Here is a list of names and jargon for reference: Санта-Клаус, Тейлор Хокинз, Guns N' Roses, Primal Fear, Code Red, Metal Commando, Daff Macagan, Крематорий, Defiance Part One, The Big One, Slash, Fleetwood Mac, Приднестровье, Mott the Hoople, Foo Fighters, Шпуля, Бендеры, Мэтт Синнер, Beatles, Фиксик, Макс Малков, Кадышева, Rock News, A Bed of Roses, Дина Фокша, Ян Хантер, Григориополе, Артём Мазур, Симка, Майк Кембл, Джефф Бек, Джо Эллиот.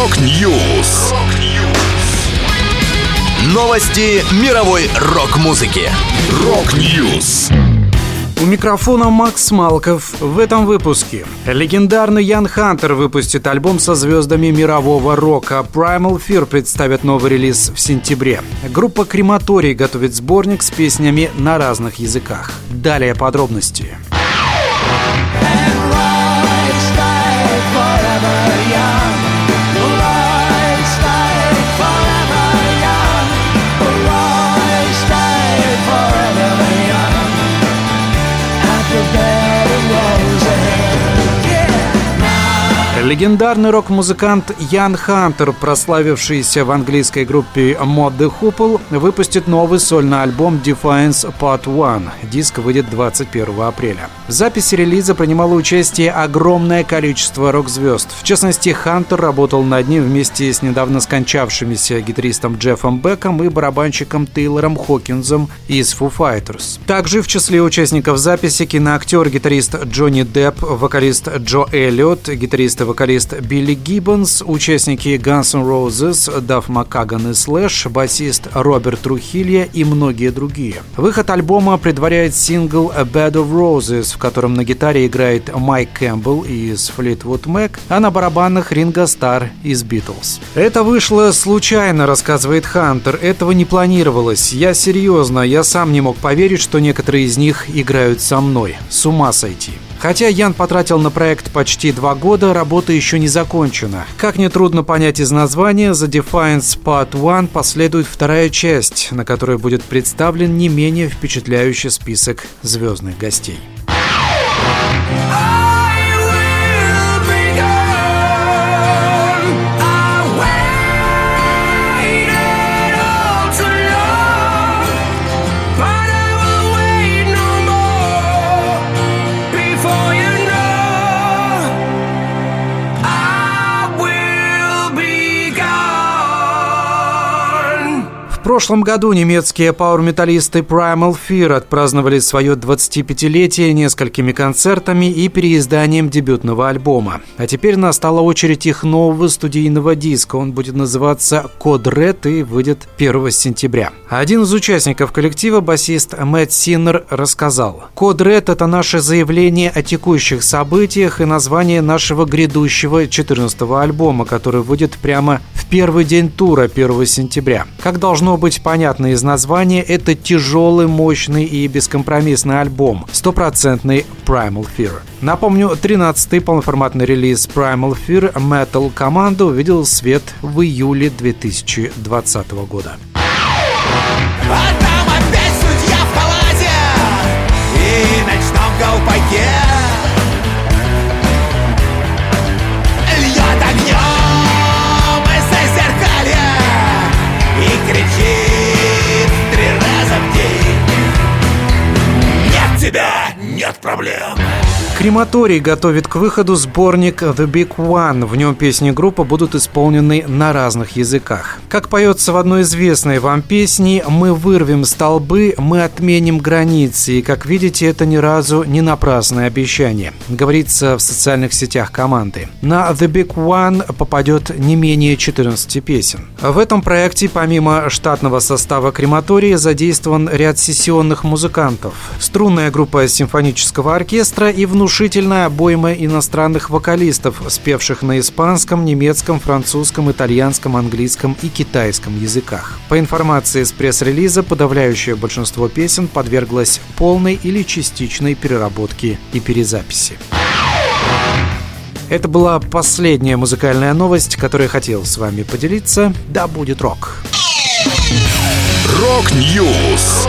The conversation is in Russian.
Rock News. Новости мировой рок-музыки. Rock News. У микрофона Макс Малков. В этом выпуске. Легендарный Ян Хантер выпустит альбом со звездами мирового рока. Primal Fear представят новый релиз в сентябре. Группа Крематорий готовит сборник с песнями на разных языках. Далее подробности. Легендарный рок-музыкант Ян Хантер, прославившийся в английской группе Mott the Hoople, выпустит новый сольный альбом Defiance Part One. Диск выйдет 21 апреля. В записи релиза принимало участие огромное количество рок-звезд. В частности, Хантер работал над ним вместе с недавно скончавшимися гитаристом Джеффом Беком и барабанщиком Тейлором Хокинзом из Foo Fighters. Также в числе участников записи киноактер-гитарист Джонни Депп, вокалист Джо Эллиот, гитарист и вокалист Билли Гиббанс, участники Guns N' Roses, Daff Macagan и Slash, басист Роберт Трухилья и многие другие. Выход альбома предваряет сингл A Bed of Roses, в котором на гитаре играет Майк Кембл из Fleetwood Mac, а на барабанах Ringo Star из Beatles. «Это вышло случайно», — рассказывает Хантер. «Этого не планировалось. Я серьезно, я сам не мог поверить, что некоторые из них играют со мной. С ума сойти». Хотя Ян потратил на проект почти 2 года, работа еще не закончена. Как нетрудно понять из названия, за Defiance Part 1 последует вторая часть, на которой будет представлен не менее впечатляющий список звездных гостей. В прошлом году немецкие пауэр-металлисты Primal Fear отпраздновали свое 25-летие несколькими концертами и переизданием дебютного альбома. А теперь настала очередь их нового студийного диска. Он будет называться Code Red и выйдет 1 сентября. Один из участников коллектива, басист Мэтт Синнер, рассказал: «Code Red — это наше заявление о текущих событиях и название нашего грядущего 14-го альбома, который выйдет прямо в первый день тура 1 сентября. Как должно быть понятно из названия, это тяжелый, мощный и бескомпромиссный альбом, стопроцентный Primal Fear». Напомню, 13-й полноформатный релиз Primal Fear Metal Commando увидел свет в июле 2020 года. А там опять судья в халате и ночном колпаке льет огнем из зазеркалья и кричит 3 раза в день: нет тебя, нет проблем. Крематорий готовит к выходу сборник The Big One. В нем песни группы будут исполнены на разных языках. Как поется в одной известной вам песне: «Мы вырвем столбы, мы отменим границы». И, как видите, это ни разу не напрасное обещание, говорится в социальных сетях команды. На The Big One попадет не менее 14 песен. В этом проекте, помимо штатного состава Крематория, задействован ряд сессионных музыкантов, струнная группа симфонического оркестра и внушительная обойма иностранных вокалистов, спевших на испанском, немецком, французском, итальянском, английском и китайском языках. По информации из пресс-релиза, подавляющее большинство песен подверглось полной или частичной переработке и перезаписи. Это была последняя музыкальная новость, которую я хотел с вами поделиться. Да будет рок! Rock News.